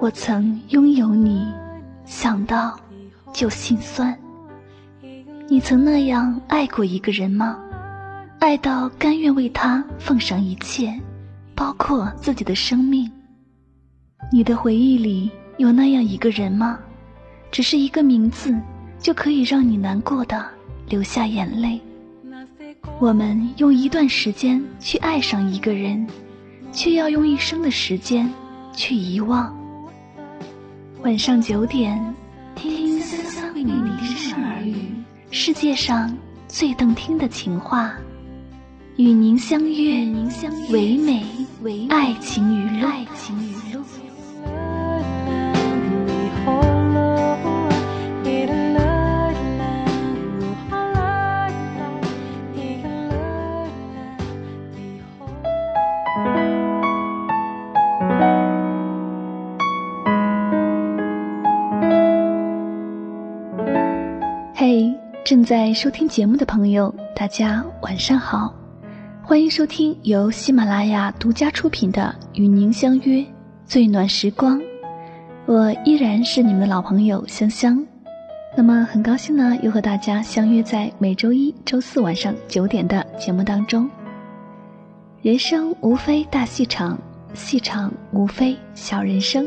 我曾拥有你，想到就心酸。你曾那样爱过一个人吗？爱到甘愿为他奉上一切，包括自己的生命。你的回忆里有那样一个人吗？只是一个名字，就可以让你难过的流下眼泪。我们用一段时间去爱上一个人，却要用一生的时间去遗忘。晚上9点，听香香为你低声耳语，世界上最动听的情话，与您相约唯美爱情语录。正在收听节目的朋友，大家晚上好，欢迎收听由喜马拉雅独家出品的与您相约最暖时光，我依然是你们的老朋友香香。那么很高兴呢，又和大家相约在每周一周四晚上9点的节目当中。人生无非大戏场，戏场无非小人生。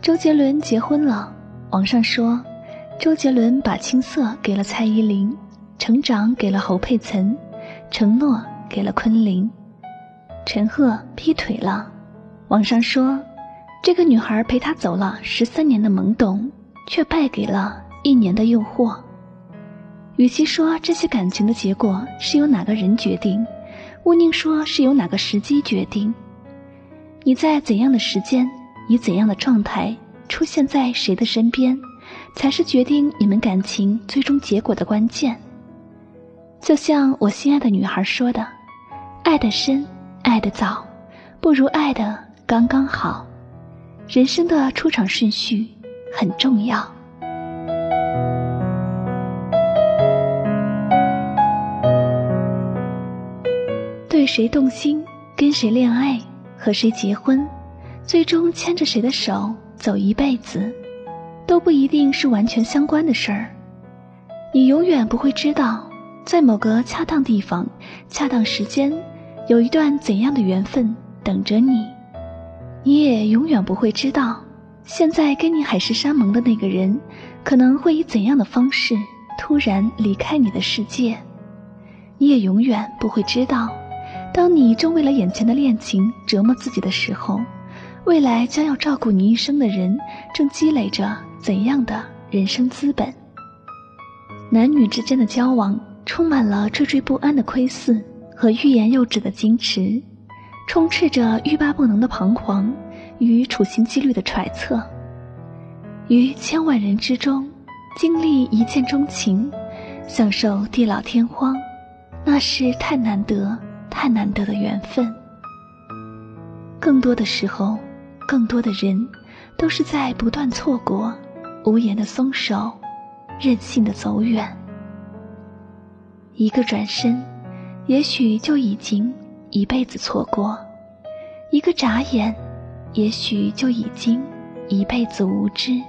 周杰伦结婚了，网上说周杰伦把青涩给了蔡依林，成长给了侯佩岑，承诺给了昆凌。陈赫劈腿了，网上说这个女孩陪他走了13年的懵懂，却败给了1年的诱惑。与其说这些感情的结果是由哪个人决定，毋宁说是由哪个时机决定。你在怎样的时间，以怎样的状态出现在谁的身边，才是决定你们感情最终结果的关键。就像我心爱的女孩说的，爱得深爱得早，不如爱得刚刚好。人生的出场顺序很重要。对谁动心，跟谁恋爱，和谁结婚，最终牵着谁的手走一辈子，都不一定是完全相关的事儿。你永远不会知道，在某个恰当地方恰当时间，有一段怎样的缘分等着你。你也永远不会知道，现在跟你海誓山盟的那个人，可能会以怎样的方式突然离开你的世界。你也永远不会知道，当你正为了眼前的恋情折磨自己的时候，未来将要照顾你一生的人，正积累着怎样的人生资本。男女之间的交往充满了惴惴不安的窥伺和欲言又止的矜持，充斥着欲罢不能的彷徨与处心积虑的揣测。于1000万人之中，经历一见钟情，享受地老天荒，那是太难得太难得的缘分。更多的时候，更多的人都是在不断错过，无言的松手，任性的走远。一个转身，也许就已经一辈子错过；一个眨眼，也许就已经一辈子无知。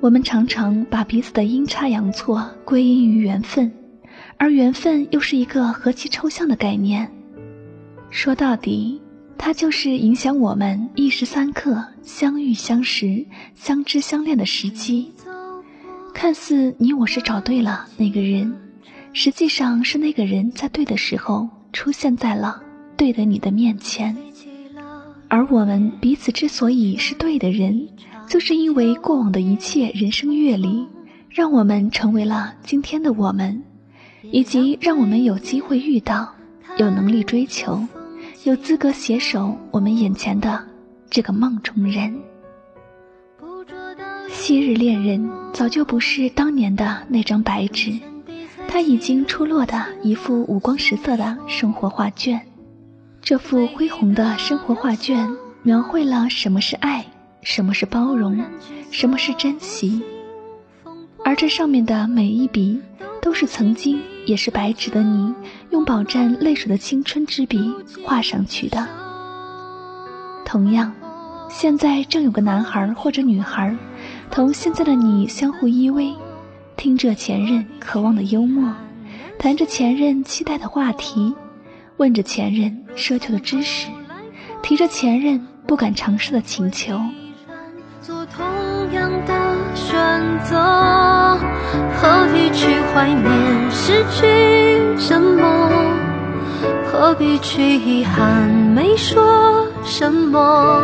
我们常常把彼此的阴差阳错归因于缘分，而缘分又是一个何其抽象的概念。说到底，它就是影响我们一时三刻相遇相识相知相恋的时机。看似你我是找对了那个人，实际上是那个人在对的时候出现在了对的你的面前。而我们彼此之所以是对的人，就是因为过往的一切人生阅历，让我们成为了今天的我们，以及让我们有机会遇到，有能力追求，有资格携手我们眼前的这个梦中人。昔日恋人早就不是当年的那张白纸，他已经出落的一幅五光十色的生活画卷。这幅恢宏的生活画卷描绘了什么是爱，什么是包容，什么是珍惜，而这上面的每一笔都是曾经也是白纸的你用饱蘸泪水的青春之笔画上去的。同样，现在正有个男孩或者女孩同现在的你相互依偎，听着前任渴望的幽默，谈着前任期待的话题，问着前任奢求的知识，提着前任不敢尝试的请求。做同样的选择，何必去怀念失去什么，何必去遗憾没说什么。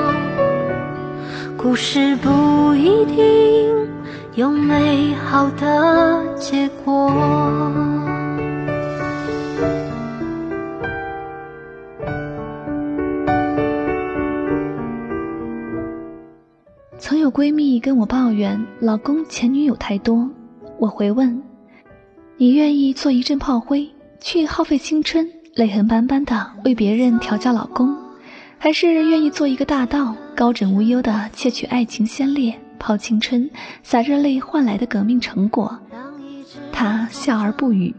故事不一定有美好的结果。曾有闺蜜跟我抱怨老公前女友太多，我回问，你愿意做一阵炮灰，去耗费青春泪痕斑斑的为别人调教老公，还是愿意做一个大盗，高枕无忧的窃取爱情先烈，泡青春洒热泪换来的革命成果？她笑而不语。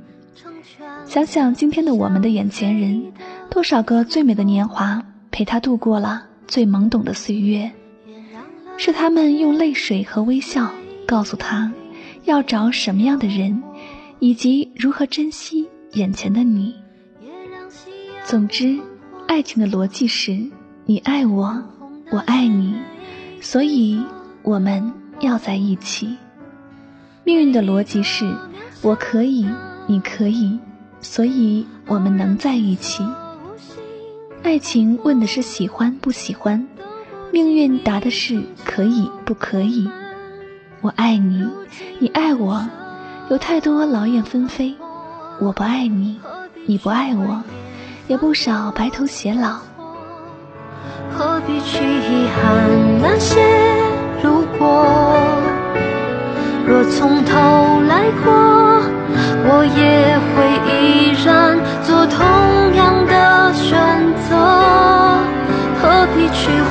想想今天的我们的眼前人，多少个最美的年华陪她度过了最懵懂的岁月，是他们用泪水和微笑告诉他要找什么样的人，以及如何珍惜眼前的你。总之，爱情的逻辑是你爱我，我爱你，所以我们要在一起。命运的逻辑是我可以，你可以，所以我们能在一起。爱情问的是喜欢不喜欢，命运答的是可以不可以。我爱你，你爱我，有太多劳燕分飞；我不爱你，你不爱我，也不少白头偕老。何必去遗憾那些如果，若从头来过，我也会依然做同样的选择。何必去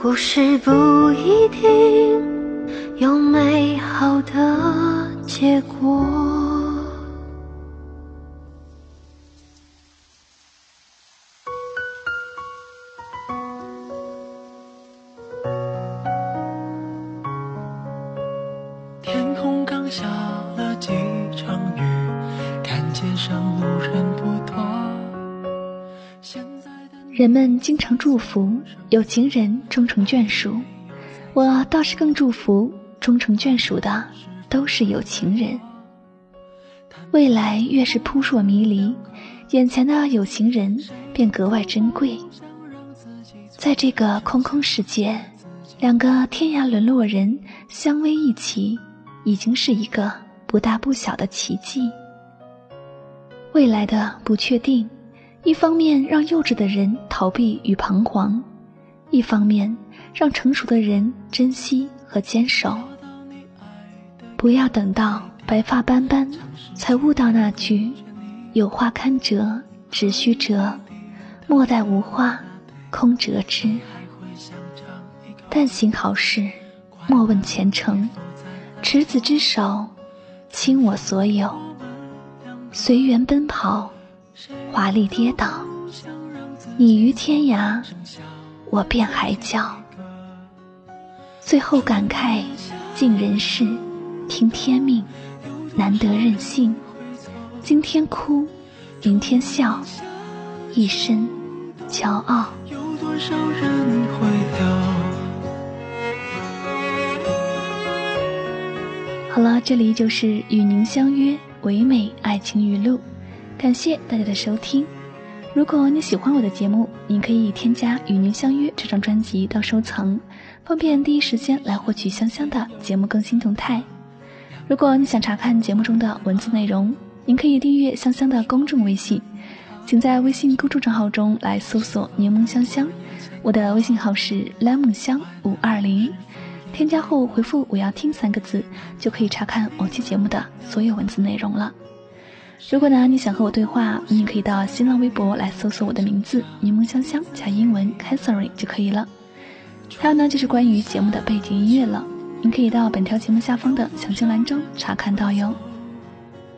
故事不一定有美好的结果。人们经常祝福有情人终成眷属，我倒是更祝福终成眷属的都是有情人。未来越是扑朔迷离，眼前的有情人便格外珍贵。在这个空空世界，两个天涯沦落人相偎一起，已经是一个不大不小的奇迹。未来的不确定，一方面让幼稚的人逃避与彷徨，一方面让成熟的人珍惜和坚守。不要等到白发斑斑才悟到那句有话堪折只需折，莫待无话空折枝。但行好事，莫问前程，执子之手，倾我所有，随缘奔跑，华丽跌倒，你于天涯，我遍海角。最后感慨，尽人事，听天命，难得任性。今天哭，明天笑，一身骄傲。有多少人会掉？好了，这里就是与您相约唯美爱情语录。感谢大家的收听，如果你喜欢我的节目，您可以添加《与您相约》这张专辑到收藏，方便第一时间来获取香香的节目更新动态。如果你想查看节目中的文字内容，您可以订阅香香的公众微信，请在微信公众账号中来搜索柠檬香香，我的微信号是 lemon 香520，添加后回复我要听3个字，就可以查看往期节目的所有文字内容了。如果呢你想和我对话，你也可以到新浪微博来搜索我的名字柠檬香香加英文 Catherine 就可以了。还有呢就是关于节目的背景音乐了，您可以到本条节目下方的详情栏中查看到哟。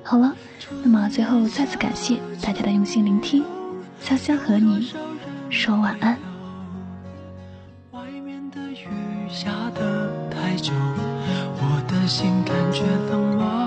好了，那么最后再次感谢大家的用心聆听，香香和你说晚安。外面的雨下得太久，我的心感觉冷漠。